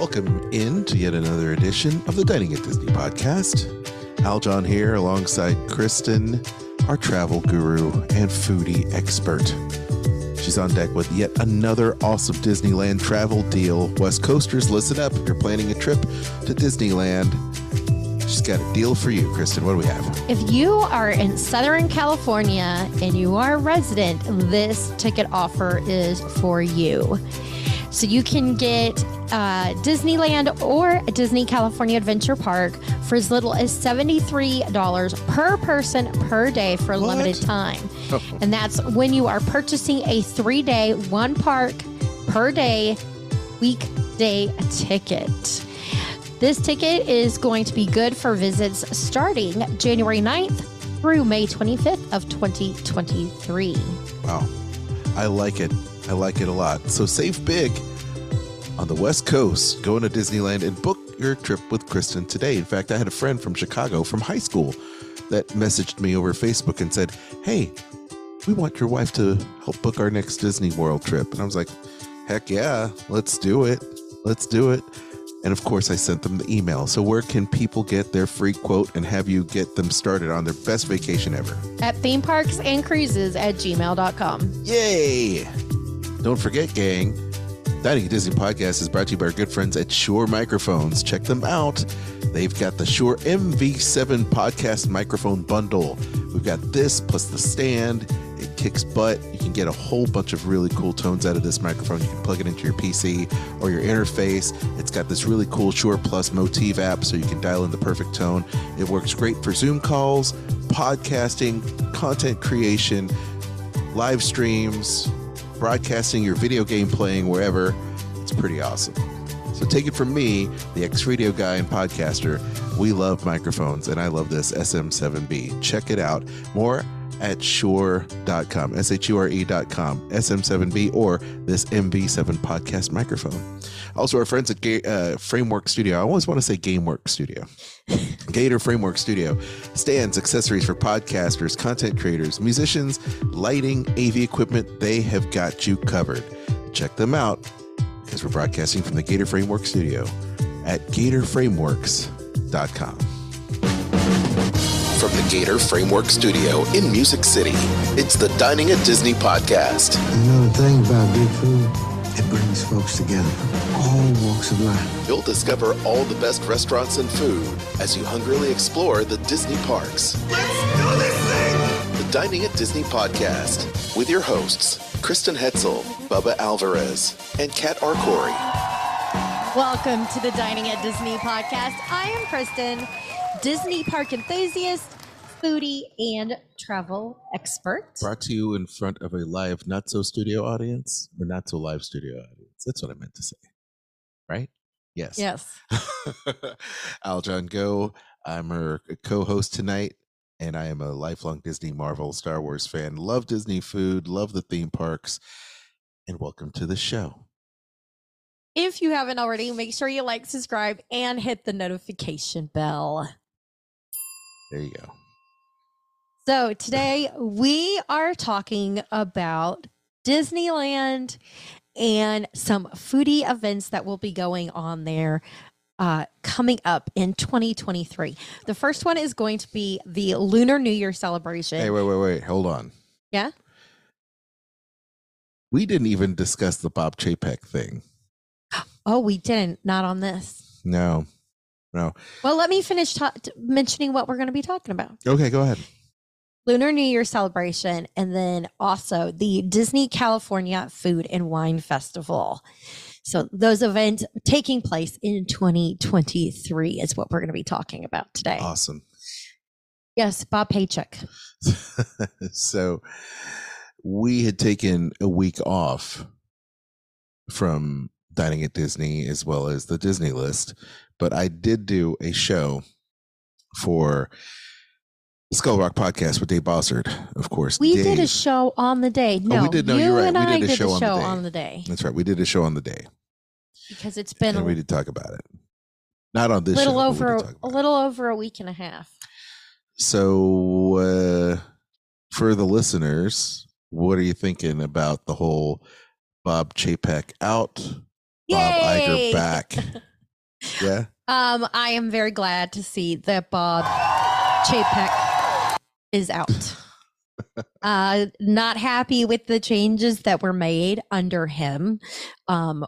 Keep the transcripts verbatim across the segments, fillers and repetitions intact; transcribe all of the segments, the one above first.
Welcome in to yet another edition of the Dining at Disney Podcast. Al John here alongside Kristen, our travel guru and foodie expert. She's on deck with yet another awesome Disneyland travel deal. West Coasters, listen up. If you're planning a trip to Disneyland, she's got a deal for you. Kristen, what do we have? If you are in Southern California and you are a resident, this ticket offer is for you. So you can get uh, Disneyland or Disney California Adventure Park for as little as seventy-three dollars per person per day for a what? limited time. Oh. And that's when you are purchasing a three-day, one park per day, weekday ticket. This ticket is going to be good for visits starting January ninth through May twenty-fifth of twenty twenty-three. Wow. I like it. I like it a lot. So save big on the West Coast. Go into Disneyland and book your trip with Kristen today. In fact, I had a friend from Chicago from high school that messaged me over Facebook and said, hey, we want your wife to help book our next Disney World trip. And I was like, heck yeah, let's do it. Let's do it. And of course, I sent them the email. So where can people get their free quote and have you get them started on their best vacation ever? At theme parks and cruises at gmail dot com. Yay! Don't forget, gang, Dining at Disney Podcast is brought to you by our good friends at Shure Microphones. Check them out. They've got the Shure M V seven podcast microphone bundle. We've got this plus the stand. It kicks butt. You can get a whole bunch of really cool tones out of this microphone. You can plug it into your P C or your interface. It's got this really cool Shure Plus Motive app, so you can dial in the perfect tone. It works great for Zoom calls, podcasting, content creation, live streams, broadcasting, your video game playing, wherever. It's pretty awesome. So take it from me, the ex-radio guy and podcaster. We love microphones, and I love this S M seven B. Check it out. More at shure dot com, S H U R E dot com, S M seven B, or this M V seven podcast microphone. Also, our friends at Ga- uh, Framework Studio. I always want to say Gamework Studio. Gator Framework Studio. Stands, accessories for podcasters, content creators, musicians, lighting, A V equipment. They have got you covered. Check them out because we're broadcasting from the Gator Framework Studio at gator frameworks dot com. From the Gator Framework Studio in Music City, it's the Dining at Disney Podcast. You know the thing about good food? It brings folks together from all walks of life. You'll discover all the best restaurants and food as you hungrily explore the Disney parks. Let's do this thing! The Dining at Disney Podcast with your hosts, Kristen Hetzel, Bubba Alvarez, and Kat Arcori. Welcome to the Dining at Disney Podcast. I am Kristen, Disney park enthusiast, foodie, and travel expert. Brought to you in front of a live not-so-studio audience, or not-so-live studio audience. That's what I meant to say, right? Yes. Yes. Al John Go. I'm her co-host tonight, and I am a lifelong Disney, Marvel, Star Wars fan. Love Disney food, love the theme parks, and welcome to the show. If you haven't already, make sure you like, subscribe, and hit the notification bell. There you go. So today we are talking about Disneyland and some foodie events that will be going on there uh, coming up in twenty twenty-three. The first one is going to be the Lunar New Year celebration. Hey, wait, wait, wait. Hold on. Yeah? We didn't even discuss the Bob Chapek thing. Oh, we didn't. Not on this. No, no. Well, let me finish ta- mentioning what we're going to be talking about. Okay, go ahead. Lunar New Year celebration, and then also the Disney California Food and Wine Festival. So those events taking place in twenty twenty-three is what we're going to be talking about today. Awesome. Yes, Bob Chapek. So we had taken a week off from Dining at Disney as well as the Disney List, but I did do a show for Skull Rock Podcast with Dave Bossard, of course. We Dave. did a show on the day. No, oh, we did. No, you you're right. And we did I a did show, a show on, the on the day. That's right. We did a show on the day because it's been. And we did talk about it. Not on this. Little show, over a little it. over a week and a half. So, uh, for the listeners, what are you thinking about the whole Bob Chapek out, Yay! Bob Iger back? Yeah. Um, I am very glad to see that Bob Chapek is out. Uh, not happy with the changes that were made under him, um,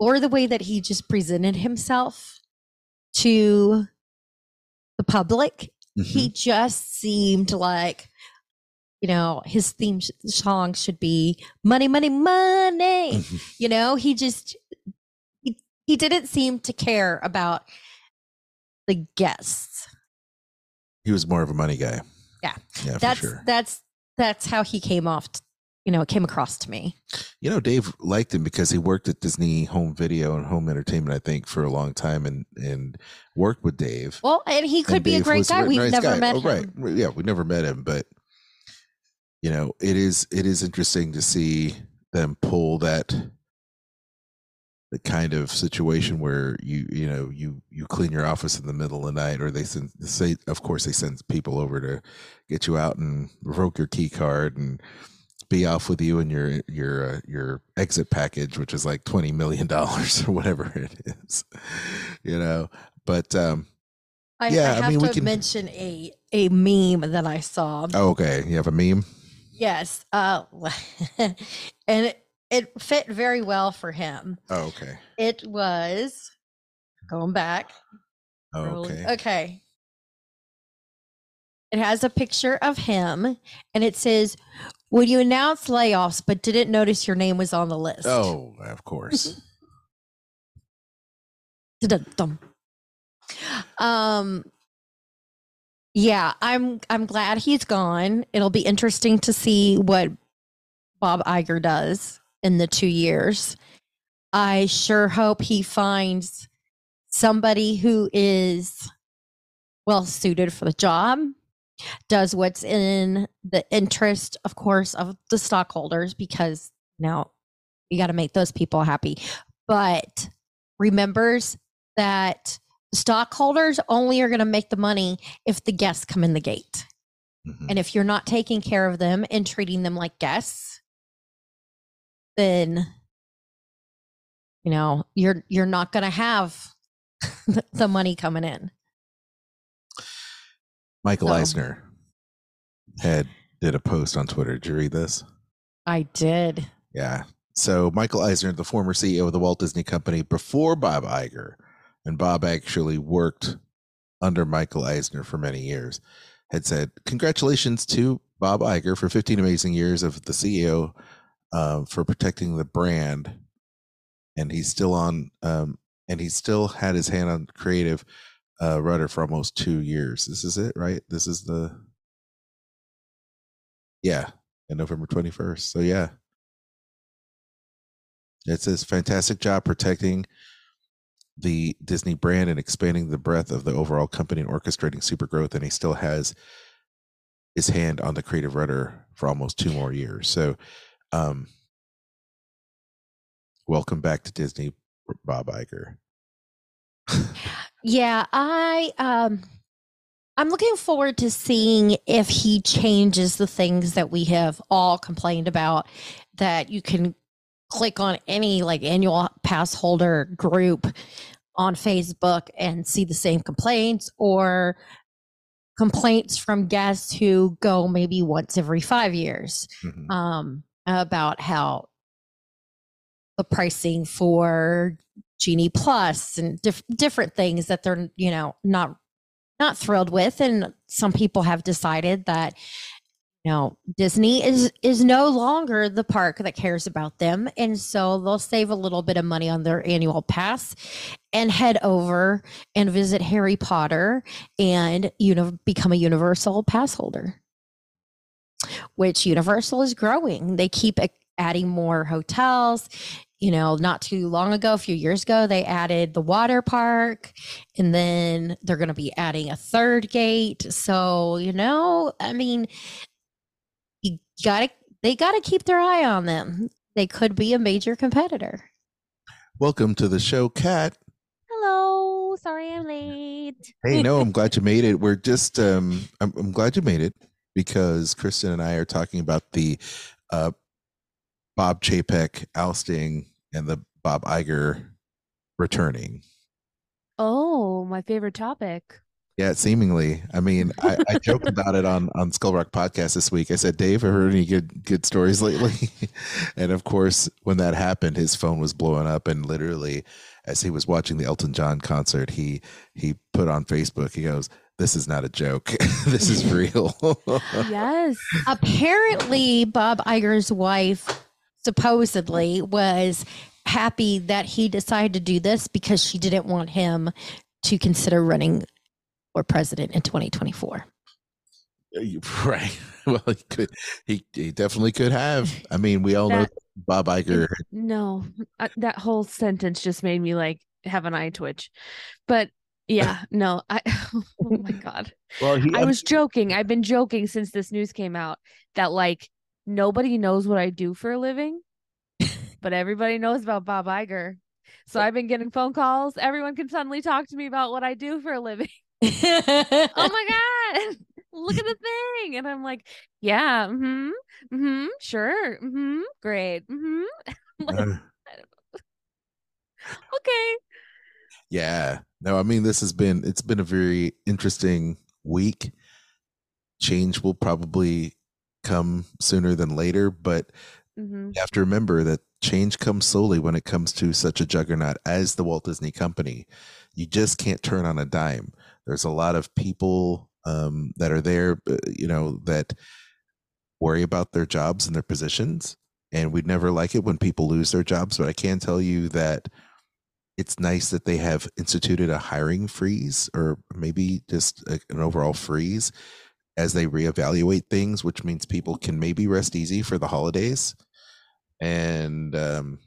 or the way that he just presented himself to the public. Mm-hmm. He just seemed like, you know, his theme sh- song should be money, money, money. Mm-hmm. You know, he just, he, he didn't seem to care about the guests. He was more of a money guy. Yeah, yeah, that's sure. that's that's how he came off. To, you know, it came across to me. You know, Dave liked him because he worked at Disney Home Video and Home Entertainment, I think, for a long time, and and worked with Dave. Well, and he could and be Dave a great guy. A We've nice never guy. met oh, him. Right? Yeah, we never met him, but you know, it is it is interesting to see them pull that the kind of situation where you you know you you clean your office in the middle of the night, or they send say of course they send people over to get you out and revoke your key card and be off with you and your your uh, your exit package, which is like twenty million dollars or whatever it is, you know. But um, I, yeah, I have I mean, to we can... mention a a meme that I saw. Oh, okay, you have a meme? Yes, uh, and. It, It fit very well for him. Oh, okay. It was going back. Oh, okay. Okay. It has a picture of him, and it says, "When you announced layoffs, but didn't notice your name was on the list." Oh, of course. um. Yeah, I'm. I'm glad he's gone. It'll be interesting to see what Bob Iger does in the two years. I sure hope he finds somebody who is well suited for the job, does what's in the interest, of course, of the stockholders, because now you got to make those people happy, but remembers that stockholders only are going to make the money if the guests come in the gate. Mm-hmm. And if you're not taking care of them and treating them like guests, then, you know, you're you're not going to have the money coming in. Michael so. Eisner had did a post on Twitter. Did you read this? I did. Yeah. So Michael Eisner, the former C E O of the Walt Disney Company before Bob Iger, and Bob actually worked under Michael Eisner for many years, had said, "Congratulations to Bob Iger for fifteen amazing years of the C E O. Uh, for protecting the brand, and he's still on um and he still had his hand on creative uh rudder for almost two years." This is it, right? This is the yeah and November twenty-first. So yeah, it says, "Fantastic job protecting the Disney brand and expanding the breadth of the overall company and orchestrating super growth, and he still has his hand on the creative rudder for almost two more years." So Um, welcome back to Disney, Bob Iger. Yeah, I, um, I'm looking forward to seeing if he changes the things that we have all complained about, that you can click on any like annual pass holder group on Facebook and see the same complaints, or complaints from guests who go maybe once every five years. Mm-hmm. Um, about how the pricing for Genie Plus and diff- different things that they're, you know, not, not thrilled with. And some people have decided that, No, Disney is is no longer the park that cares about them. And so they'll save a little bit of money on their annual pass and head over and visit Harry Potter and you know, become a Universal pass holder, which Universal is growing. They keep adding more hotels. You know, not too long ago, a few years ago, they added the water park, and then they're going to be adding a third gate. So, you know, I mean, you gotta, they got to keep their eye on them. They could be a major competitor. Welcome to the show, Kat. Hello. Sorry I'm late. Hey, no, I'm glad you made it. We're just, um, I'm, I'm glad you made it because Kristen and I are talking about the, uh, Bob Chapek ousting and the Bob Iger returning. Oh, my favorite topic. Yeah, seemingly. I mean, I, I joked about it on, on Skull Rock Podcast this week. I said, Dave, have you heard any good, good stories lately? And of course, when that happened, his phone was blowing up. And literally, as he was watching the Elton John concert, he he put on Facebook, he goes, "This is not a joke. This is real." Yes. Apparently, Bob Iger's wife supposedly was happy that he decided to do this because she didn't want him to consider running for president in twenty twenty-four. Right. Well, he could. He, he definitely could have. I mean, we all that, know Bob Iger. No, uh, that whole sentence just made me like have an eye twitch. But yeah, no, I. Oh my God. Well, he, I was joking. I've been joking since this news came out that like. Nobody knows what I do for a living, but everybody knows about Bob Iger. So I've been getting phone calls. Everyone can suddenly talk to me about what I do for a living. Oh my God, look at the thing. And I'm like, yeah, mm-hmm, mm-hmm, sure, mm-hmm, great, mm-hmm. Like, I don't know. Okay. Yeah. No, I mean, this has been, it's been a very interesting week. Change will probably come sooner than later, but mm-hmm. you have to remember that change comes slowly when it comes to such a juggernaut as the Walt Disney Company. You just can't turn on a dime. There's a lot of people um, that are there, you know, that worry about their jobs and their positions, and we'd never like it when people lose their jobs, but I can tell you that it's nice that they have instituted a hiring freeze, or maybe just a, an overall freeze as they reevaluate things, which means people can maybe rest easy for the holidays. And um,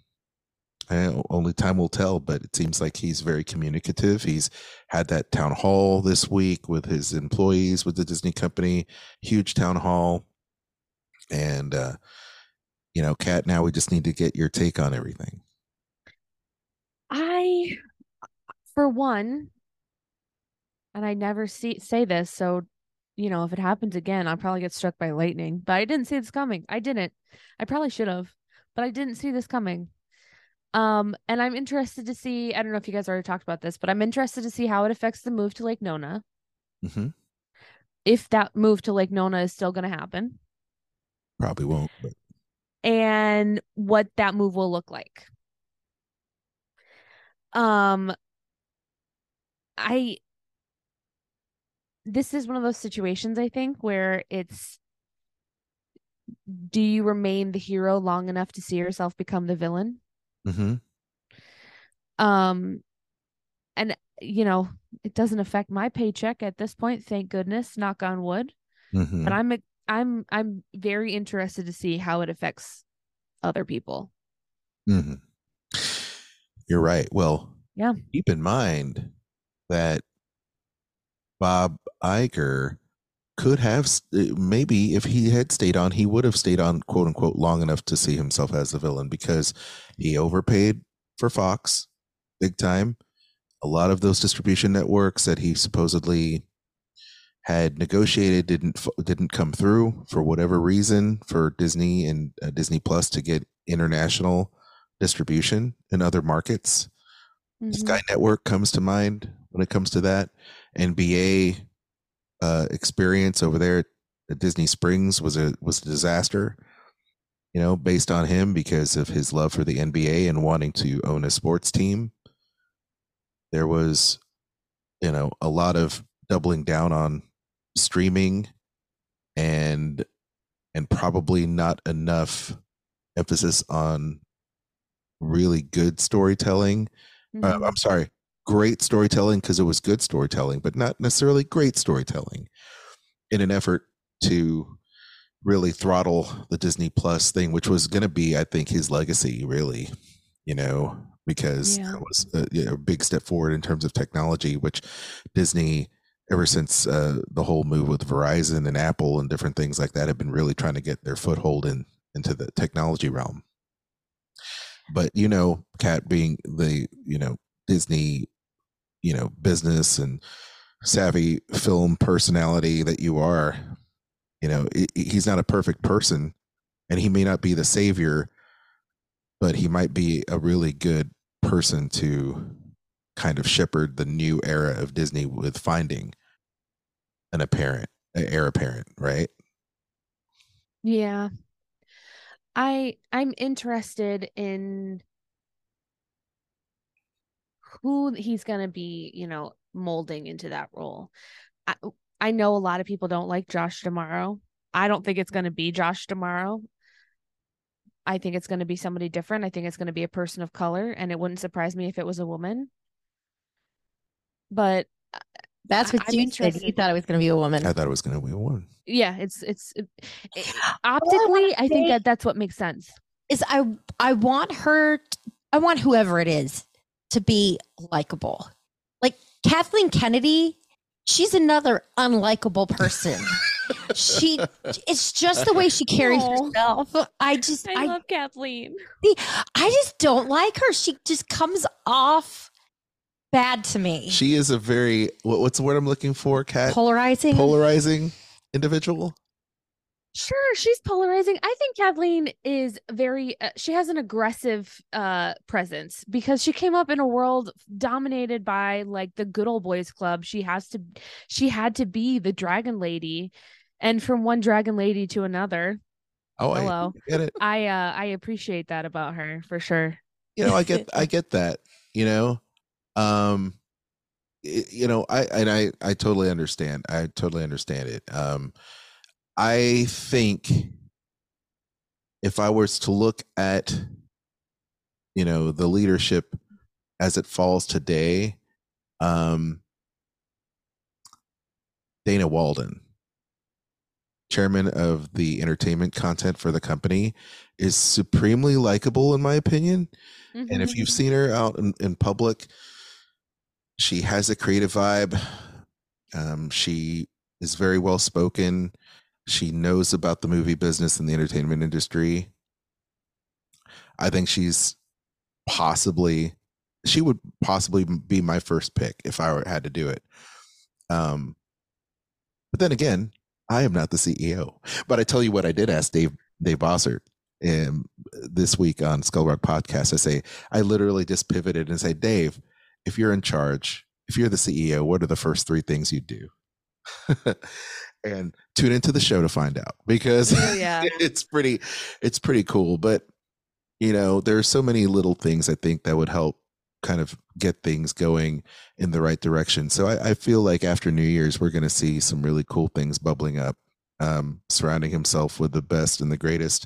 only time will tell, but it seems like he's very communicative. He's had that town hall this week with his employees, with the Disney Company, huge town hall. And, uh, you know, Kat, now we just need to get your take on everything. I, for one, and I never see, say this, so you know, if it happens again, I'll probably get struck by lightning, but I didn't see this coming. I didn't. I probably should have, but I didn't see this coming. Um, and I'm interested to see, I don't know if you guys already talked about this, but I'm interested to see how it affects the move to Lake Nona. Mm-hmm. If that move to Lake Nona is still going to happen. Probably won't. But... And what that move will look like. Um, I... This is one of those situations, I think, where it's, do you remain the hero long enough to see yourself become the villain? Mm-hmm. Um, and, you know, it doesn't affect my paycheck at this point. Thank goodness. Knock on wood. Mm-hmm. But I'm, I'm, I'm very interested to see how it affects other people. Mm-hmm. You're right. Well, yeah. Keep in mind that Bob Iger could have, maybe if he had stayed on, he would have stayed on, quote unquote, long enough to see himself as the villain, because he overpaid for Fox big time. A lot of those distribution networks that he supposedly had negotiated didn't didn't come through for whatever reason for Disney and uh, Disney Plus to get international distribution in other markets. Mm-hmm. Sky Network comes to mind when it comes to that. N B A uh, experience over there at Disney Springs was a was a disaster, you know, based on him because of his love for the N B A and wanting to own a sports team. There was, you know, a lot of doubling down on streaming and and probably not enough emphasis on really good storytelling. Mm-hmm. uh, I'm sorry, great storytelling, because it was good storytelling, but not necessarily great storytelling, in an effort to really throttle the Disney Plus thing, which was going to be, I think, his legacy, really, you know, because yeah. that was a, you know, big step forward in terms of technology, which Disney, ever since uh, the whole move with Verizon and Apple and different things like that, have been really trying to get their foothold in into the technology realm. But, you know, Kat, being the, you know, Disney, you know, business and savvy film personality that you are, you know, it, he's not a perfect person, and he may not be the savior, but he might be a really good person to kind of shepherd the new era of Disney with finding an apparent, an heir apparent, right? Yeah. I I'm interested in who he's going to be, you know, molding into that role. I, I know a lot of people don't like Josh D'Amaro. I don't think it's going to be Josh D'Amaro. I think it's going to be somebody different. I think it's going to be a person of color, and it wouldn't surprise me if it was a woman. But that's what I'm you said. You thought it was going to be a woman. I thought it was going to be a woman. Yeah, it's it's it, optically, I, I think that that's what makes sense. Is I I want her, to, I want whoever it is to be likable. Like Kathleen Kennedy, she's another unlikable person. She, it's just the way she carries Aww. herself. I just, I, I love Kathleen. I just don't like her. She just comes off bad to me. She is a very, what, what's the word I'm looking for, Kat? Polarizing. Polarizing individual. Sure, she's polarizing. I think Kathleen is very, uh, she has an aggressive uh, presence, because she came up in a world dominated by like the good old boys club. She has to, she had to be the dragon lady, and from one dragon lady to another. Oh, hello. I get it. I, uh, I appreciate that about her for sure. You know, I get, I get that, you know, um, it, you know, I, and I, I totally understand. I totally understand it. Um, I think if I was to look at, you know, the leadership as it falls today, um, Dana Walden, chairman of the entertainment content for the company, is supremely likable, in my opinion. Mm-hmm. And if you've seen her out in, in public, she has a creative vibe. Um, she is very well spoken. She knows about the movie business and the entertainment industry. I think she's possibly, she would possibly be my first pick if I had to do it. Um, but then again, I am not the C E O. But I tell you what, I did ask Dave Dave Bossert um, this week on Skull Rock Podcast. I say, I literally just pivoted and say, Dave, if you're in charge, if you're the C E O, what are the first three things you do? And tune into the show to find out, because oh, yeah. it's pretty, it's pretty cool. But, you know, there are so many little things I think that would help kind of get things going in the right direction. So I, I feel like after New Year's, we're going to see some really cool things bubbling up, um, surrounding himself with the best and the greatest,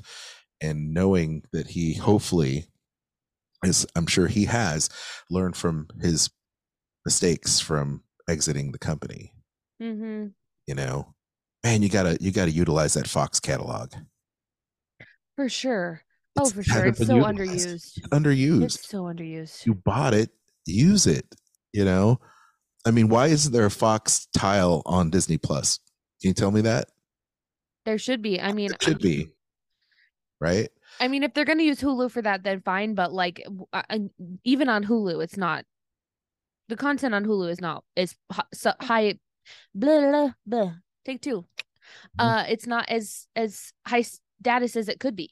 and knowing that he hopefully is, I'm sure he has learned from his mistakes from exiting the company. Mm-hmm. You know, man, you gotta you gotta utilize that Fox catalog for sure. It's oh, for sure, it's so utilized. underused. It's underused. It's so underused. You bought it, use it. You know, I mean, why isn't there a Fox tile on Disney Plus? Can you tell me that? There should be. I mean, there should be, right? I mean, if they're gonna use Hulu for that, then fine. But like, I, even on Hulu, it's not. The content on Hulu is not is so high. Blah, blah, blah. Take two. Uh, it's not as as high status as it could be.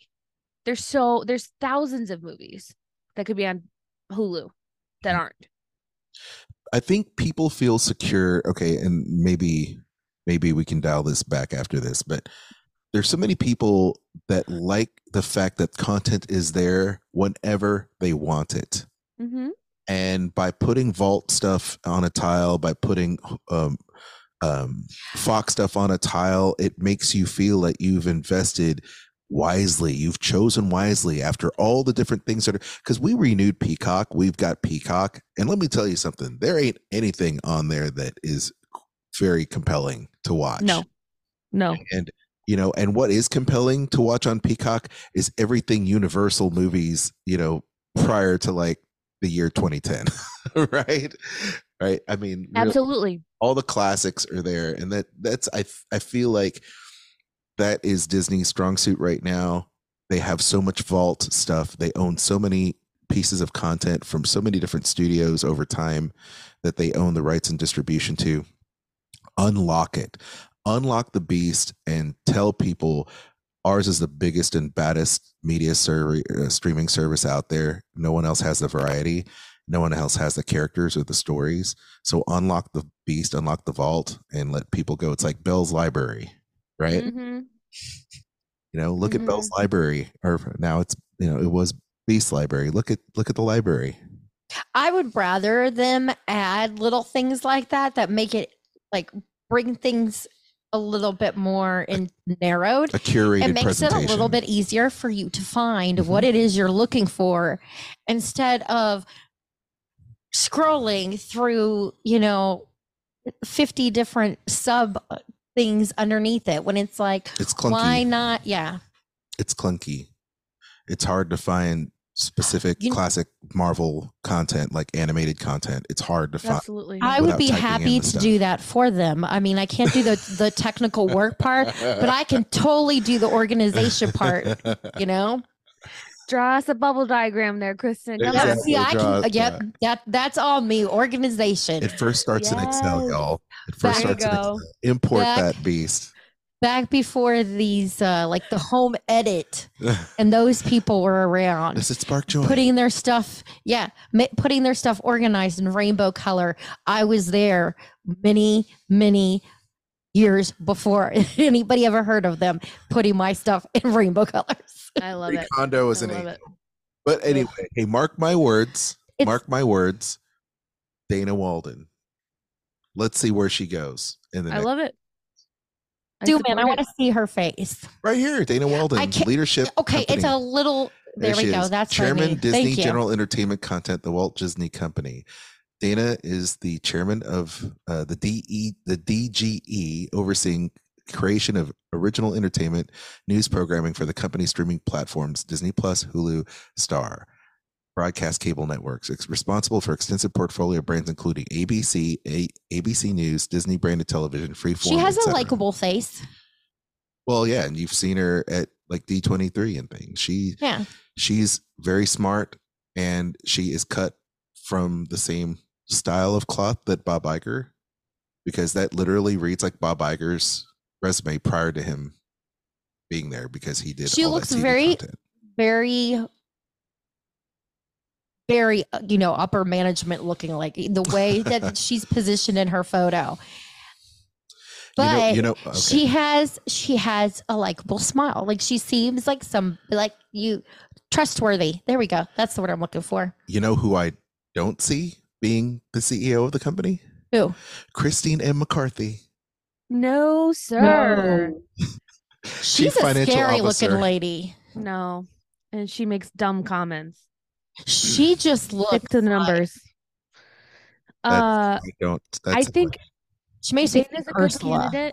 There's so there's thousands of movies that could be on Hulu that aren't. I think people feel secure. Okay, and maybe maybe we can dial this back after this. But there's so many people that like the fact that content is there whenever they want it. Mm-hmm. And by putting vault stuff on a tile, by putting um, um, Fox stuff on a tile. It makes you feel that you've invested wisely. You've chosen wisely after all the different things that are, because we renewed Peacock. We've got Peacock. And let me tell you something, there ain't anything on there that is very compelling to watch. No, no. And, you know, and what is compelling to watch on Peacock is everything Universal movies, you know, prior to like the year twenty ten, right? Right. I mean, absolutely. Really, all the classics are there. And that that's, I, I feel like that is Disney's strong suit right now. They have so much vault stuff. They own so many pieces of content from so many different studios over time that they own the rights and distribution to. Unlock it. Unlock the beast and tell people ours is the biggest and baddest media server, uh, streaming service out there. No one else has the variety. No one else has the characters or the stories. So unlock the beast, unlock the vault, and let people go. It's like Bell's Library, right? Mm-hmm. You know, look mm-hmm. at Bell's Library, or now it's, you know, it was Beast Library. Look at, look at the library. I would rather them add little things like that, that make it like bring things a little bit more and narrowed. A curated It makes it a little bit easier for you to find mm-hmm. what it is you're looking for, instead of scrolling through, you know, fifty different sub things underneath it, when it's like, it's clunky. Why not? Yeah. It's clunky. It's hard to find specific you classic know, Marvel content, like animated content. It's hard to find. Absolutely. I would be happy to do that for them. I mean, I can't do the the technical work part, but I can totally do the organization part, you know? Draw us a bubble diagram there, Kristen. Exactly. See, I can, yep, yeah. that, that's all me, organization. It first starts yes. in Excel, y'all. It first there starts in Excel. Import back, that beast. Back before these, uh, like the home edit, and those people were around. Does it spark joy? Putting their stuff, yeah, ma- putting their stuff organized in rainbow color. I was there many, many years before anybody ever heard of them, putting my stuff in rainbow colors. I love it. Kondo is an angel. But anyway, hey, mark my words. It's, mark my words. Dana Walden. Let's see where she goes. In the I next. Love it. I do, man. I want to see her face. Right here, Dana Walden, leadership. Okay, company. It's a little. There, there we go. Is. That's Chairman I mean. Disney General Entertainment Content, the Walt Disney Company. Dana is the chairman of uh, the D E, the D G E, overseeing creation of original entertainment news programming for the company's streaming platforms Disney Plus, Hulu, Star, broadcast cable networks. It's responsible for extensive portfolio of brands including A B C, A- ABC News, Disney branded television, Freeform. She has a likable face. Well, yeah, and you've seen her at like D twenty-three and things. She, yeah, she's very smart, and she is cut from the same style of cloth that Bob Iger, because that literally reads like Bob Iger's resume prior to him being there, because he did. She all looks that T V very, content. very, very, you know, upper management looking, like the way that she's positioned in her photo. But you know, you know, okay. she has she has a likable smile. Like she seems like some like you trustworthy. There we go. That's the word I'm looking for. You know who I don't see being the C E O of the company? Who? Christine M. McCarthy. No, sir. No. She's a scary officer. Looking lady. No. And she makes dumb comments. She just looks. Stick to the numbers. That's, uh, I don't. That's I think she may say Dana's a good candidate.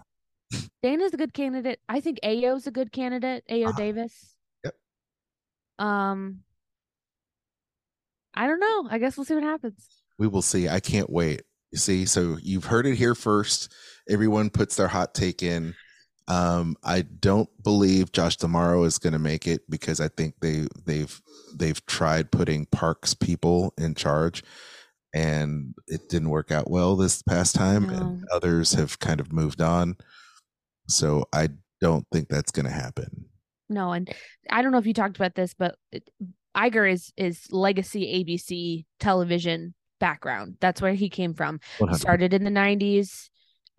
Dana's a good candidate. I think Ayo's a good candidate. Ayo uh-huh. Davis. Yep. Um. I don't know. I guess we'll see what happens. We will see. I can't wait. You see, so you've heard it here first. Everyone puts their hot take in. Um, I don't believe Josh D'Amaro is going to make it, because I think they they've they've tried putting parks people in charge, and it didn't work out well this past time. No. And others have kind of moved on. So I don't think that's going to happen. No, and I don't know if you talked about this, but. It, Iger is is legacy A B C television background. That's where he came from. one hundred percent. Started in the nineties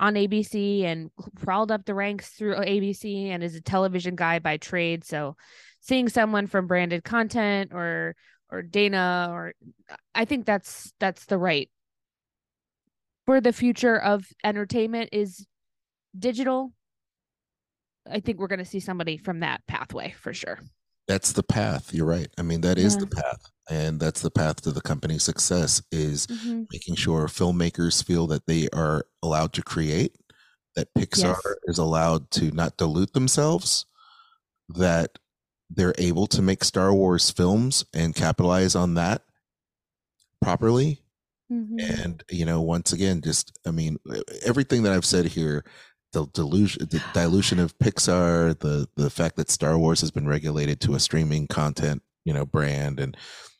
on A B C and crawled up the ranks through A B C, and is a television guy by trade. So seeing someone from branded content or or Dana, or I think that's that's the right where the future of entertainment is digital, I think we're going to see somebody from that pathway for sure. That's the path. You're right. I mean, that is yeah. the path. And that's the path to the company's success is mm-hmm. making sure filmmakers feel that they are allowed to create, that Pixar yes. is allowed to not dilute themselves, that they're able to make Star Wars films and capitalize on that properly. Mm-hmm. And, you know, once again, just, I mean, everything that I've said here, the delusion, the dilution of Pixar, the the fact that Star Wars has been regulated to a streaming content, you know, brand, and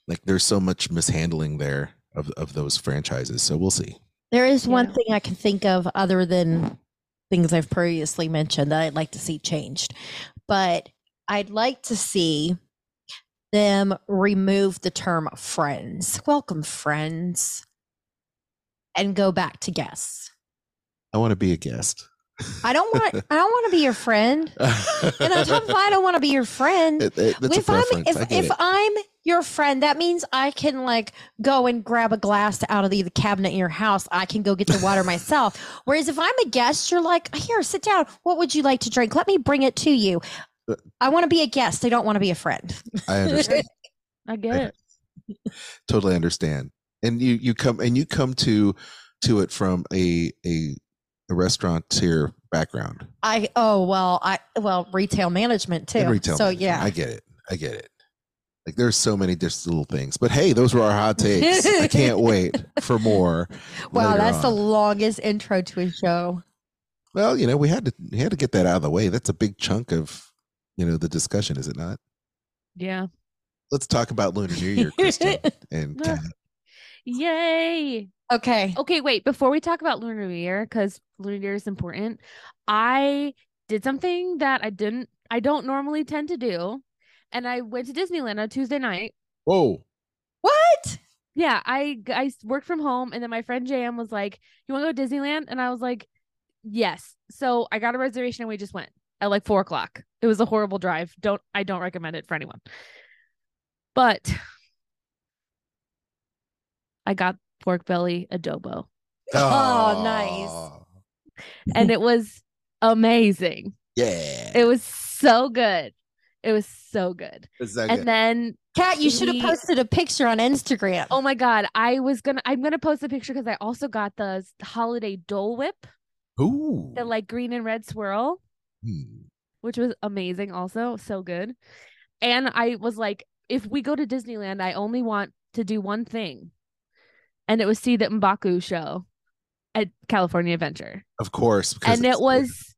like there's so much mishandling there of, of those franchises. So we'll see. There is one yeah. thing I can think of other than things I've previously mentioned that I'd like to see changed, but I'd like to see them remove the term friends, welcome friends, and go back to guests. I want to be a guest. I don't want. I don't want to be your friend, and on top of I don't want to be your friend. It, it, if I'm if, if I'm your friend, that means I can like go and grab a glass out of the, the cabinet in your house. I can go get the water myself. Whereas if I'm a guest, you're like, here, sit down. What would you like to drink? Let me bring it to you. I want to be a guest. I don't want to be a friend. I understand. I get I, it. Totally understand. And you you come and you come to to it from a a. restaurateur background. I oh well I well retail management too. Retail so management. yeah, I get it. I get it. Like there's so many just little things, but hey, those were our hot takes. I can't wait for more. Wow, that's on. the longest intro to a show. Well, you know, we had to we had to get that out of the way. That's a big chunk of you know the discussion, is it not? Yeah. Let's talk about Lunar New Year, Kristen and Kat. Yay. Okay. Okay, wait, before we talk about Lunar New Year, because Lunar New Year is important, I did something that I didn't, I don't normally tend to do. And I went to Disneyland on Tuesday night. Whoa. What? Yeah, I, I worked from home. And then my friend J M was like, you want to go to Disneyland? And I was like, yes. So I got a reservation and we just went at like four o'clock. It was a horrible drive. Don't, I don't recommend it for anyone. But I got pork belly adobo. Aww. Oh, nice. And it was amazing. Yeah. It was so good. It was so good. Was and good? Then Kat, you should have posted a picture on Instagram. Oh my God. I was going to, I'm going to post a picture because I also got the holiday Dole Whip. Ooh. The like green and red swirl, hmm. which was amazing. Also so good. And I was like, if we go to Disneyland, I only want to do one thing. And it was see the M'Baku show at California Adventure. Of course. And it was,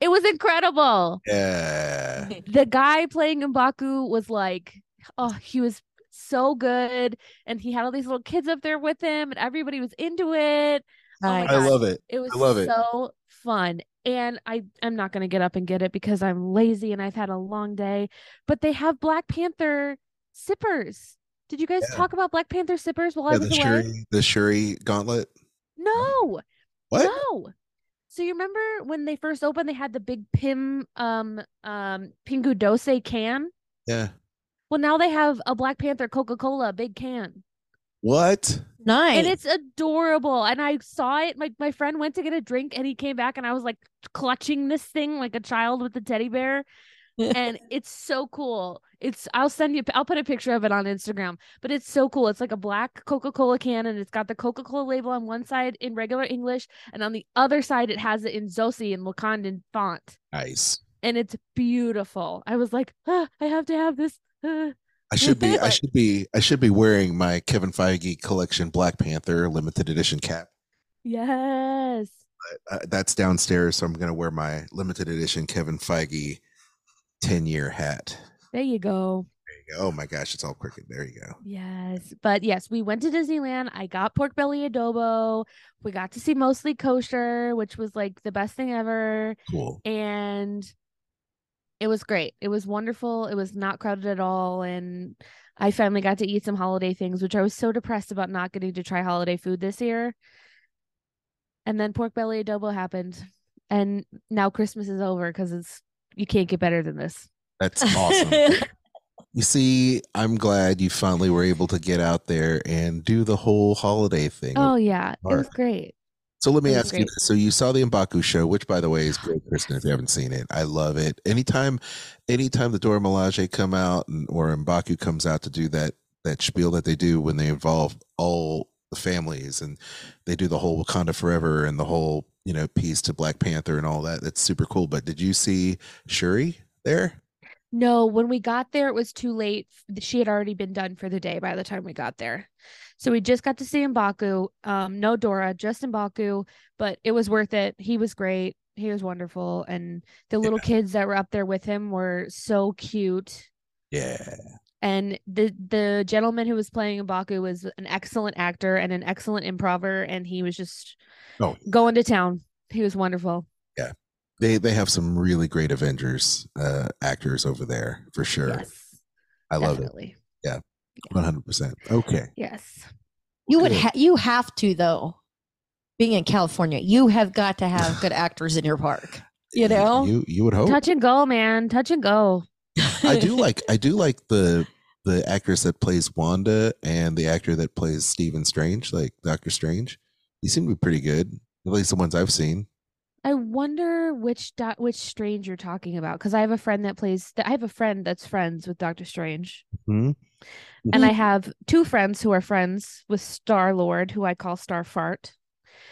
it was incredible. Yeah. The guy playing M'Baku was like, oh, he was so good. And he had all these little kids up there with him and everybody was into it. Oh my God. I love it. It was I love it. so fun. And I, I'm not going to get up and get it because I'm lazy and I've had a long day. But they have Black Panther sippers. Did you guys yeah. talk about Black Panther sippers while yeah, I was the away? Shuri, the Shuri gauntlet? No. What? No. So you remember when they first opened, they had the big Pim um um Pingu Dose can? Yeah. Well, now they have a Black Panther Coca-Cola big can. What? Nice. And it's adorable. And I saw it. My my friend went to get a drink and he came back and I was like clutching this thing like a child with a teddy bear. And it's so cool. It's I'll send you I'll put a picture of it on Instagram, but it's so cool. It's like a black Coca-Cola can and it's got the Coca-Cola label on one side in regular English and on the other side it has it in Zosi and Wakandan font. Nice. And it's beautiful. I was like, ah, I have to have this. Ah. I should be I should be I should be wearing my Kevin Feige collection Black Panther limited edition cap. Yes. Uh, that's downstairs, so I'm going to wear my limited edition Kevin Feige ten year hat. There you go. There you go. Oh my gosh, it's all cricket. There you go. Yes. But yes, we went to Disneyland. I got pork belly adobo. We got to see mostly kosher, which was like the best thing ever. Cool. And it was great. It was wonderful. It was not crowded at all. And I finally got to eat some holiday things, which I was so depressed about not getting to try holiday food this year. And then pork belly adobo happened. And now Christmas is over because it's you can't get better than this. That's awesome. You see, I'm glad you finally were able to get out there and do the whole holiday thing. Oh yeah, it was great. So let me That's ask great. you this. So you saw the M'Baku show, which by the way is great, Kristen, if you haven't seen it. I love it. Anytime anytime the Dora Milaje come out and, or M'Baku comes out to do that that spiel that they do when they involve all the families and they do the whole Wakanda Forever and the whole, you know, piece to Black Panther and all that, that's super cool. But did you see Shuri there? No, when we got there, it was too late. She had already been done for the day by the time we got there. So we just got to see M'Baku. Um, no Dora, just M'Baku, but it was worth it. He was great. He was wonderful. And the little yeah. kids that were up there with him were so cute. Yeah. And the, the gentleman who was playing M'Baku was an excellent actor and an excellent improver. And he was just oh. going to town. He was wonderful. Yeah. They they have some really great Avengers uh, actors over there for sure. Yes, I love definitely. it. Yeah, one hundred percent. Okay. Yes, you would. Ha- you have to though. Being in California, you have got to have good actors in your park. You know, you you would hope. Touch and go, man. Touch and go. I do like I do like the the actress that plays Wanda and the actor that plays Stephen Strange, like Doctor Strange. They seem to be pretty good. At least the ones I've seen. I wonder which do- which Strange you're talking about, because I have a friend that plays. Th- I have a friend that's friends with Doctor Strange, mm-hmm. Mm-hmm. and I have two friends who are friends with Star Lord, who I call Star Fart,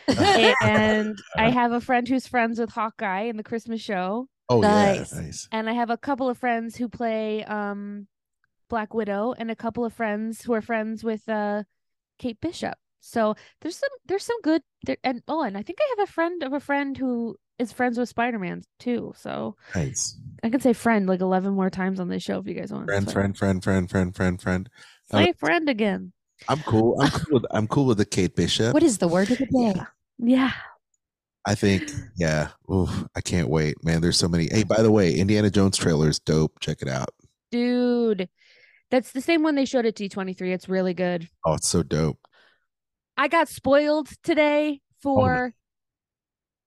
and I have a friend who's friends with Hawkeye in the Christmas show. Oh nice. Yeah, nice. And I have a couple of friends who play um, Black Widow, and a couple of friends who are friends with uh, Kate Bishop. So there's some there's some good there, and oh, and I think I have a friend of a friend who is friends with Spider-Man too. So nice. I can say friend like eleven more times on this show if you guys want. Friend, friend, friend, friend, friend, friend, friend. Say uh, friend again. I'm cool. I'm cool. With, I'm cool with the Kate Bishop. What is the word of the day? Yeah. yeah. I think yeah. Oof, I can't wait, man. There's so many. Hey, by the way, Indiana Jones trailer is dope. Check it out, dude. That's the same one they showed at D twenty-three. It's really good. Oh, it's so dope. I got spoiled today for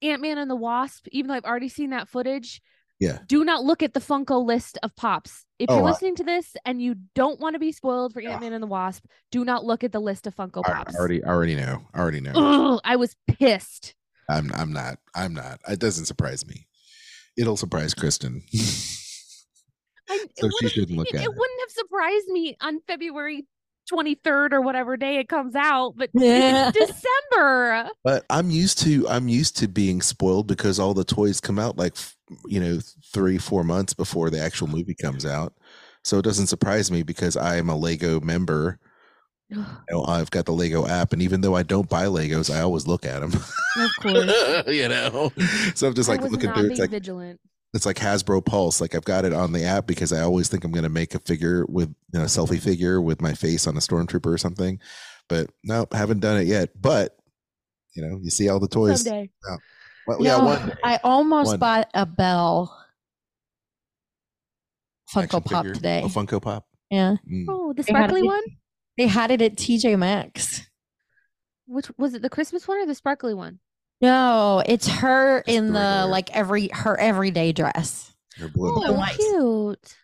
oh, Ant-Man and the Wasp, even though I've already seen that footage. Yeah. Do not look at the Funko list of pops. If oh, you're listening I, to this and you don't want to be spoiled for Ant-Man uh, and the Wasp, do not look at the list of Funko pops. I already, I already know. I already know. Ugh, I was pissed. I'm, I'm not. I'm not. It doesn't surprise me. It'll surprise Kristen. I, so she shouldn't look it, at it. It wouldn't have surprised me on February twenty-third or whatever day it comes out, but yeah. It's December. But I'm used to I'm used to being spoiled because all the toys come out like, you know, three, four months before the actual movie comes out. So it doesn't surprise me because I am a LEGO member. You know, I've got the LEGO app, and even though I don't buy Legos, I always look at them. Of course. You know, so I'm just like looking through. It's like vigilant. It's like Hasbro Pulse. Like I've got it on the app because I always think I'm going to make a figure with, you know, a selfie figure with my face on a stormtrooper or something, but no, haven't done it yet. But you know, you see all the toys. Someday. Oh. Well, no, yeah, one day. I almost one. bought a Belle Funko Pop today. A Funko Pop. Yeah. Mm. Oh, the sparkly they one. At, they had it at T J Maxx. Which was it? The Christmas one or the sparkly one? No, it's her it's in the her. like every her everyday dress. Her blue oh, nice. cute,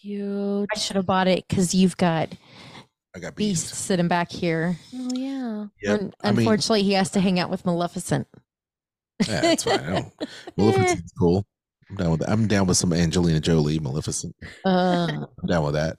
cute. I should have bought it because you've got, I got Beast. Beast sitting back here. Oh yeah. Yep. And unfortunately, I mean, he has to hang out with Maleficent. Yeah, that's fine. I don't. Maleficent's cool. I'm down with that. I'm down with some Angelina Jolie, Maleficent. Uh, I'm down with that.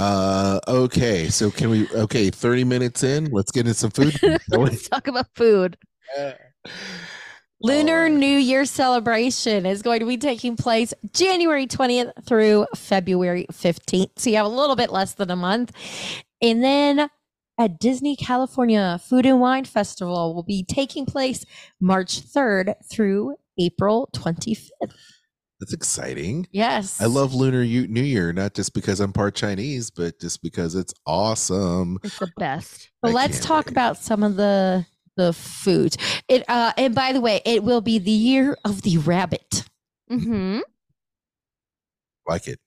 Uh okay, so can we okay thirty minutes in, let's get into some food. Let's talk about food. Yeah. Lunar oh. New Year celebration is going to be taking place January twentieth through February fifteenth, so you have a little bit less than a month. And then at Disney California Food and Wine Festival will be taking place March third through April twenty-fifth. That's exciting. Yes. I love Lunar New Year, not just because I'm part Chinese, but just because it's awesome. It's the best. But I let's talk wait. about some of the the food. It uh, and by the way, it will be the year of the rabbit. Mm-hmm. Like it.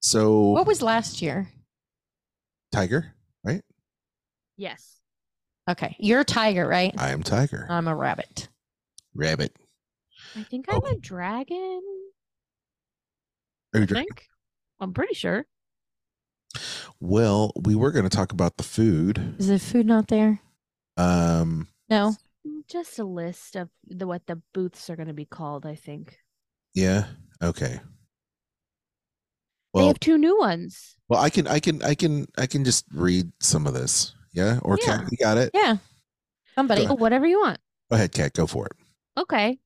So what was last year? Tiger, right? Yes. Okay, you're a tiger, right? I am tiger. I'm a rabbit. Rabbit. I think I'm oh. a dragon. Are you I dra- think. I'm pretty sure. Well, we were going to talk about the food. Is the food not there? Um, no. Just a list of the what the booths are going to be called, I think. Yeah. Okay. Well, they have two new ones. Well, I can, I can, I can, I can just read some of this. Yeah. Or yeah. Kat, you got it. Yeah. Somebody, go whatever you want. Go ahead, Kat. Go for it. Okay.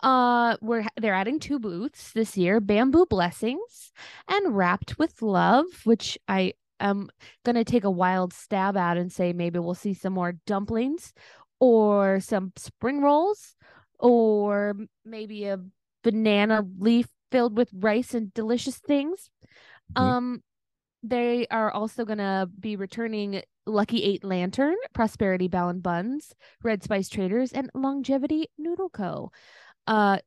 Uh, we're they're adding two booths this year: Bamboo Blessings and Wrapped with Love, which I am gonna take a wild stab at and say maybe we'll see some more dumplings, or some spring rolls, or maybe a banana leaf filled with rice and delicious things. Mm-hmm. Um, they are also gonna be returning Lucky Eight Lantern, Prosperity Bell and Buns, Red Spice Traders, and Longevity Noodle Co. Uh,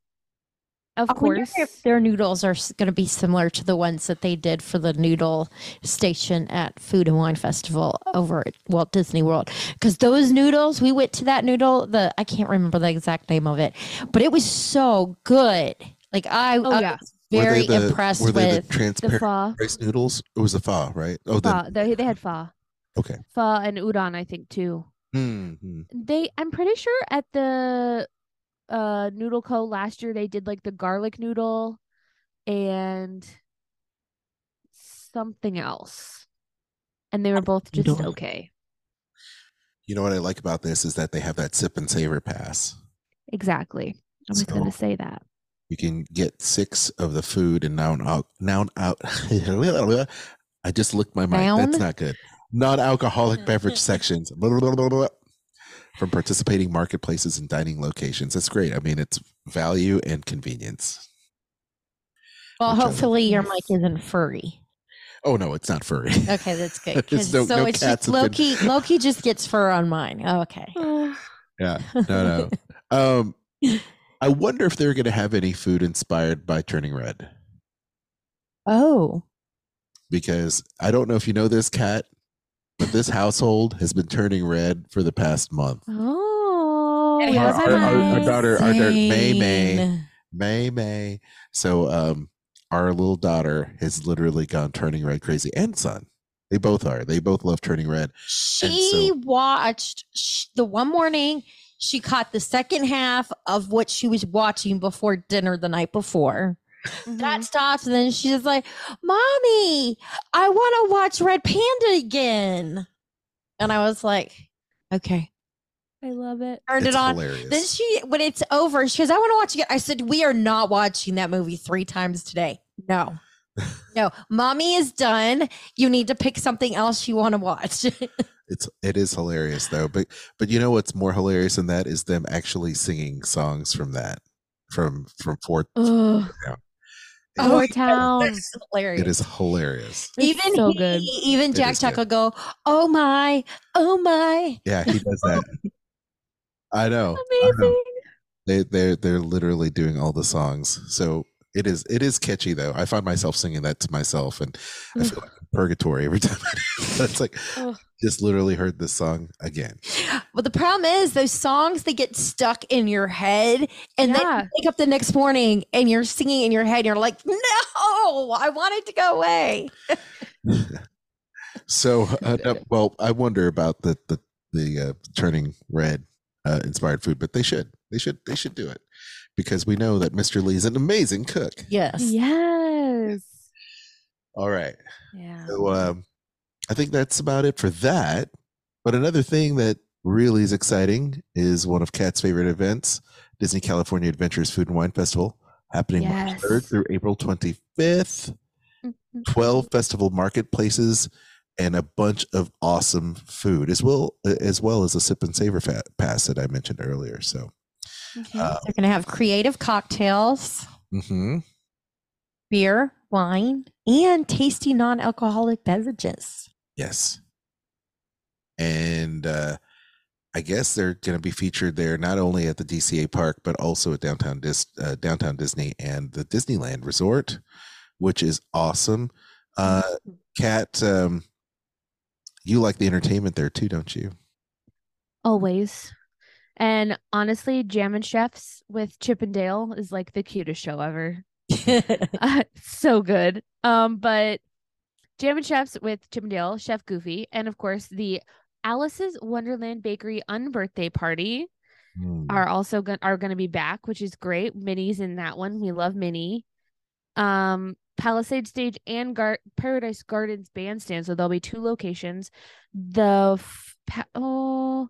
of I course, if their noodles are going to be similar to the ones that they did for the noodle station at Food and Wine Festival over at Walt Disney World, because those noodles, we went to that noodle. The I can't remember the exact name of it, but it was so good. Like I, oh, I yeah. was very the, impressed were they with the transparent rice noodles. It was the pho, right? Oh, pho. The, they they had pho. Okay, pho and udon, I think too. Mm-hmm. They, I'm pretty sure at the uh Noodle Co last year they did like the garlic noodle and something else, and they were both just noodle. Okay. You know what I like about this is that they have that sip and savor pass. Exactly. I was so going to say that. You can get six of the food and now out now out. I just licked my mic. That's not good. Non-alcoholic beverage sections blah, blah, blah, blah, from participating marketplaces and dining locations. That's great. I mean, it's value and convenience. Well, hopefully your mic isn't furry. Oh, no, it's not furry. Okay, that's good. no, so no it's just Loki. Been... Loki just gets fur on mine. Oh, okay. Yeah, no, no. um, I wonder if they're going to have any food inspired by Turning Red. Oh. Because I don't know if you know this, Kat. But this household has been turning red for the past month. Oh, our, our, our, our daughter, our daughter, May, May, May, May. So, um, our little daughter has literally gone turning red crazy, and son. They both are. They both love Turning Red. She so, watched sh- the one morning. She caught the second half of what she was watching before dinner the night before. Mm-hmm. That stops, and then she's like, "Mommy, I want to watch Red Panda again." And I was like, "Okay, I love it." Turned it's it on. Hilarious. Then she, when it's over, she goes, "I want to watch it again." I said, "We are not watching that movie three times today. No, no, Mommy is done. You need to pick something else you want to watch." It's it is hilarious though, but but you know what's more hilarious than that is them actually singing songs from that from from Fort. Oh, town! It's hilarious. It is hilarious. It's even so he, good. Even Jack Jack will go, "Oh my, oh my!" Yeah, he does that. I know. Amazing. I know. They they're they're literally doing all the songs. So it is it is catchy though. I find myself singing that to myself, and I feel like purgatory every time. That's like oh. Just literally heard this song again. Well, the problem is those songs, they get stuck in your head, and yeah. then you wake up the next morning and you're singing in your head and you're like, no, I want it to go away. So, uh, no, well, I wonder about the the, the uh, Turning Red uh, inspired food, but they should, they should, they should do it, because we know that Mister Lee's an amazing cook. Yes. Yes. All right. Yeah. So, um, I think that's about it for that. But another thing that really is exciting is one of Kat's favorite events, Disney California Adventures Food and Wine Festival, happening yes. March third through April twenty-fifth. Mm-hmm. twelve festival marketplaces and a bunch of awesome food, as well as well as a sip and savor fat pass that I mentioned earlier. So okay. um, they're going to have creative cocktails, mm-hmm. beer, wine, and tasty non-alcoholic beverages. Yes. And uh, I guess they're going to be featured there not only at the D C A park, but also at downtown Dis uh, downtown Disney and the Disneyland Resort, which is awesome. Uh, Kat, um, you like the entertainment there too, don't you? Always. And honestly, Jammin' Chefs with Chip and Dale is like the cutest show ever. uh, so good. Um, but Jammin' Chefs with Chip and Dale, Chef Goofy, and of course the Alice's Wonderland Bakery Unbirthday Party mm. are also go- are going to be back, which is great. Minnie's in that one. We love Minnie. Um, Palisade Stage and Gar- Paradise Gardens Bandstand. So there'll be two locations. The f- pa- oh,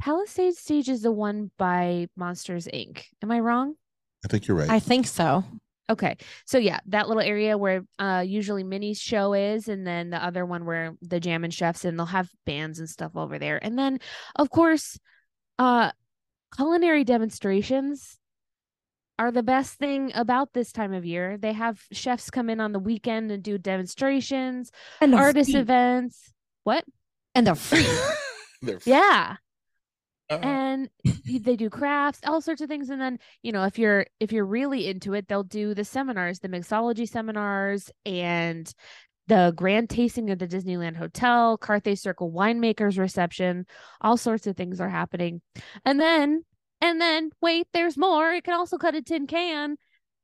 Palisade Stage is the one by Monsters, Incorporated. Am I wrong? I think you're right. I think so. Okay. So yeah, that little area where uh, usually Minnie's show is, and then the other one where the Jammin' Chefs, and they'll have bands and stuff over there. And then of course, uh, culinary demonstrations are the best thing about this time of year. They have chefs come in on the weekend and do demonstrations, and artist free. events. What? And they're free. they're free. Yeah. Uh-oh. And they do crafts, all sorts of things. And then, you know, if you're if you're really into it, they'll do the seminars, the mixology seminars, and the grand tasting of the Disneyland Hotel, Carthay Circle winemakers reception. All sorts of things are happening. And then, and then, wait, there's more. It can also cut a tin can.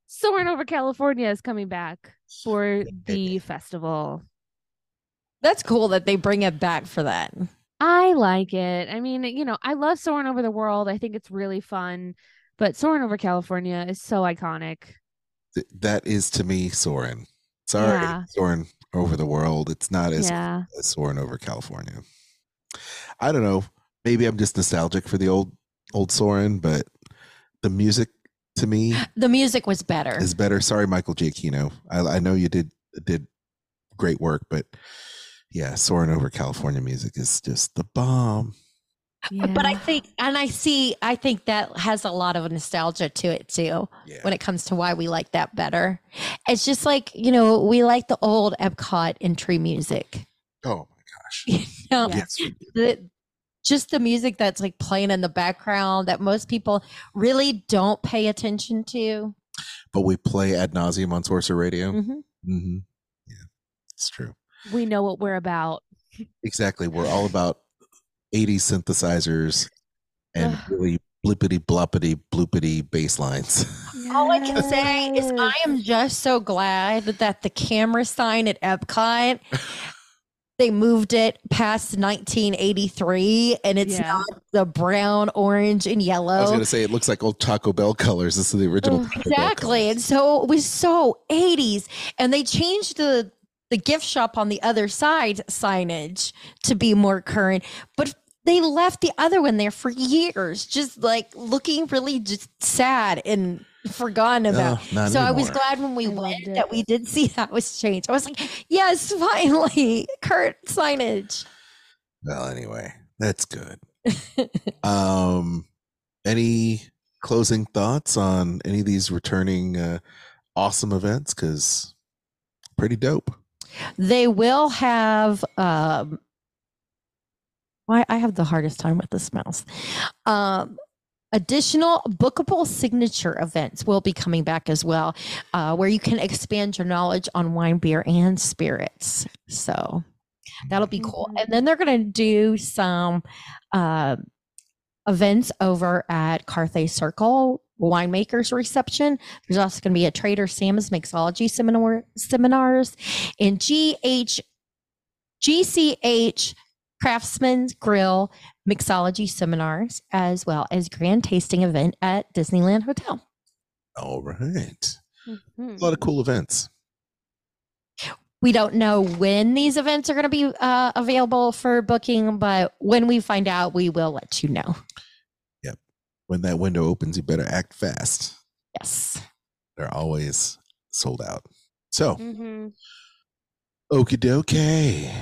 Soarin' Over California is coming back for the festival. That's cool that they bring it back for that. I like it. I mean, you know, I love Soarin' Over the World. I think it's really fun, but Soarin' Over California is so iconic. Th- that is to me, Soarin'. Sorry, yeah. Soarin' Over the World. It's not as, yeah. as Soarin' Over California. I don't know. Maybe I'm just nostalgic for the old old Soarin', but the music to me, the music was better. Is better. Sorry, Michael Giacchino. I, I know you did did great work, but. Yeah, Soarin' Over California music is just the bomb. Yeah. But I think, and I see, I think that has a lot of nostalgia to it too, yeah. when it comes to why we like that better. It's just like, you know, we like the old Epcot entry music. Oh my gosh. You know, yes. the, just the music that's like playing in the background that most people really don't pay attention to. But we play ad nauseum on Sorcerer Radio. Mm-hmm. Mm-hmm. Yeah, it's true. We know what we're about. Exactly. We're all about eighties synthesizers and really blippity bloppity bloopity bass lines. Yes. All I can say is I am just so glad that the camera sign at Epcot, they moved it past nineteen eighty-three, and it's yeah. not the brown, orange, and yellow. I was going to say, it looks like old Taco Bell colors. This is the original Ugh. Taco Exactly. And so it was so eighties. And they changed the the gift shop on the other side signage to be more current, but they left the other one there for years, just like looking really just sad and forgotten about. No, so anymore. I was glad when we I went that we did see that was changed. I was like, yes, finally, current signage. Well, anyway, that's good. um, any closing thoughts on any of these returning uh, awesome events? Because pretty dope. They will have, um, why I have the hardest time with this mouse. Um, additional bookable signature events will be coming back as well, uh, where you can expand your knowledge on wine, beer, and spirits. So that'll be cool. And then they're going to do some uh, events over at Carthay Circle winemakers reception. There's also going to be a Trader Sam's mixology seminar seminars and G H G C H Craftsman's Grill mixology seminars, as well as grand tasting event at Disneyland Hotel. All right. Mm-hmm. A lot of cool events. We don't know when these events are going to be uh, available for booking, but when we find out, we will let you know. When that window opens, you better act fast. Yes. They're always sold out. So, mm-hmm. okie dokie.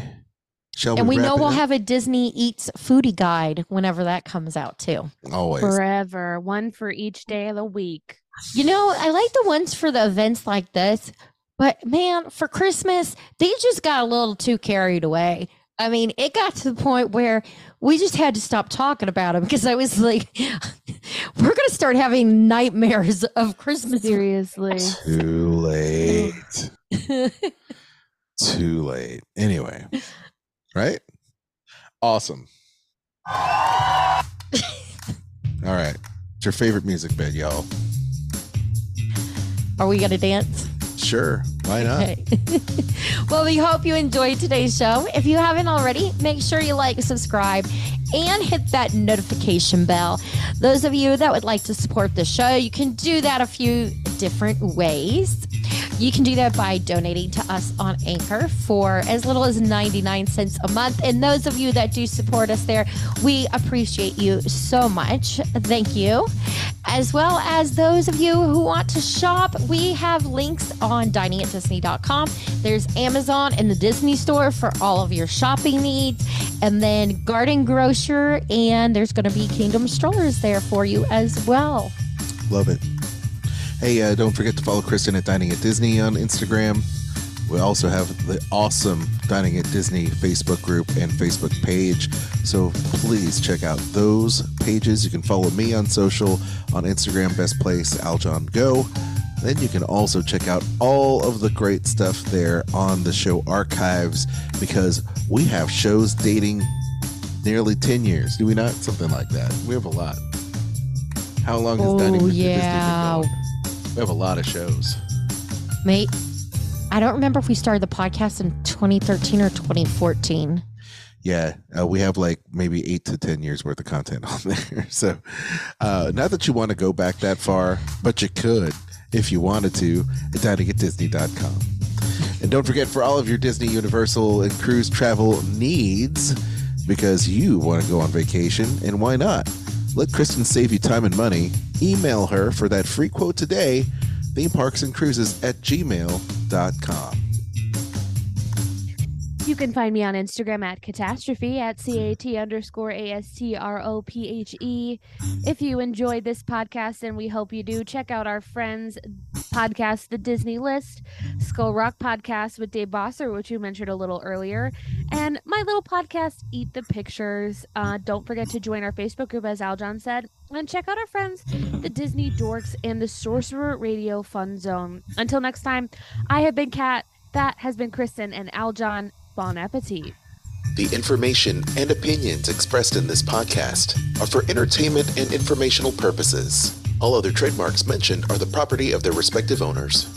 Shall we? And we, we know we'll up? have a Disney Eats foodie guide whenever that comes out, too. Always. Forever. One for each day of the week. You know, I like the ones for the events like this, but man, for Christmas, they just got a little too carried away. I mean, it got to the point where we just had to stop talking about it because I was like, we're going to start having nightmares of Christmas. Seriously. Too late. Too late. Anyway. Right? Awesome. All right. It's your favorite music bed, y'all. Are we going to dance? Sure. Why not? Okay. Well, we hope you enjoyed today's show. If you haven't already, make sure you like, subscribe, and hit that notification bell. Those of you that would like to support the show, you can do that a few different ways. You can do that by donating to us on Anchor for as little as ninety-nine cents a month. And those of you that do support us there, we appreciate you so much. Thank you. As well as those of you who want to shop, we have links on dining at disney dot com. There's Amazon and the Disney Store for all of your shopping needs. And then Garden Grocer, and there's going to be Kingdom Strollers there for you as well. Love it. Hey, uh, don't forget to follow Kristen at Dining at Disney on Instagram. We also have the awesome Dining at Disney Facebook group and Facebook page. So please check out those pages. You can follow me on social, on Instagram, best place, Aljon Go. Then you can also check out all of the great stuff there on the show archives, because we have shows dating nearly ten years. Do we not? Something like that. We have a lot. How long has oh, Dining at yeah. Disney been going? We have a lot of shows. Mate, I don't remember if we started the podcast in twenty thirteen or twenty fourteen. Yeah, uh, we have like maybe eight to ten years worth of content on there. So uh, not that you want to go back that far, but you could if you wanted to at dining at disney dot com. And don't forget, for all of your Disney, Universal, and cruise travel needs, because you want to go on vacation, and why not? Let Kristen save you time and money. Email her for that free quote today, theme parks and cruises at gmail dot com. You can find me on Instagram at Catastrophe, at C A T underscore A S T R O P H E. If you enjoyed this podcast, and we hope you do, check out our friends' podcast, The Disney List, Skull Rock Podcast with Dave Bosser, which you mentioned a little earlier, and my little podcast, Eat the Pictures. Uh, don't forget to join our Facebook group, as Aljon said, and check out our friends, the Disney Dorks and the Sorcerer Radio Fun Zone. Until next time, I have been Kat, that has been Kristen, and Aljon. Bon appetit. The information and opinions expressed in this podcast are for entertainment and informational purposes. All other trademarks mentioned are the property of their respective owners.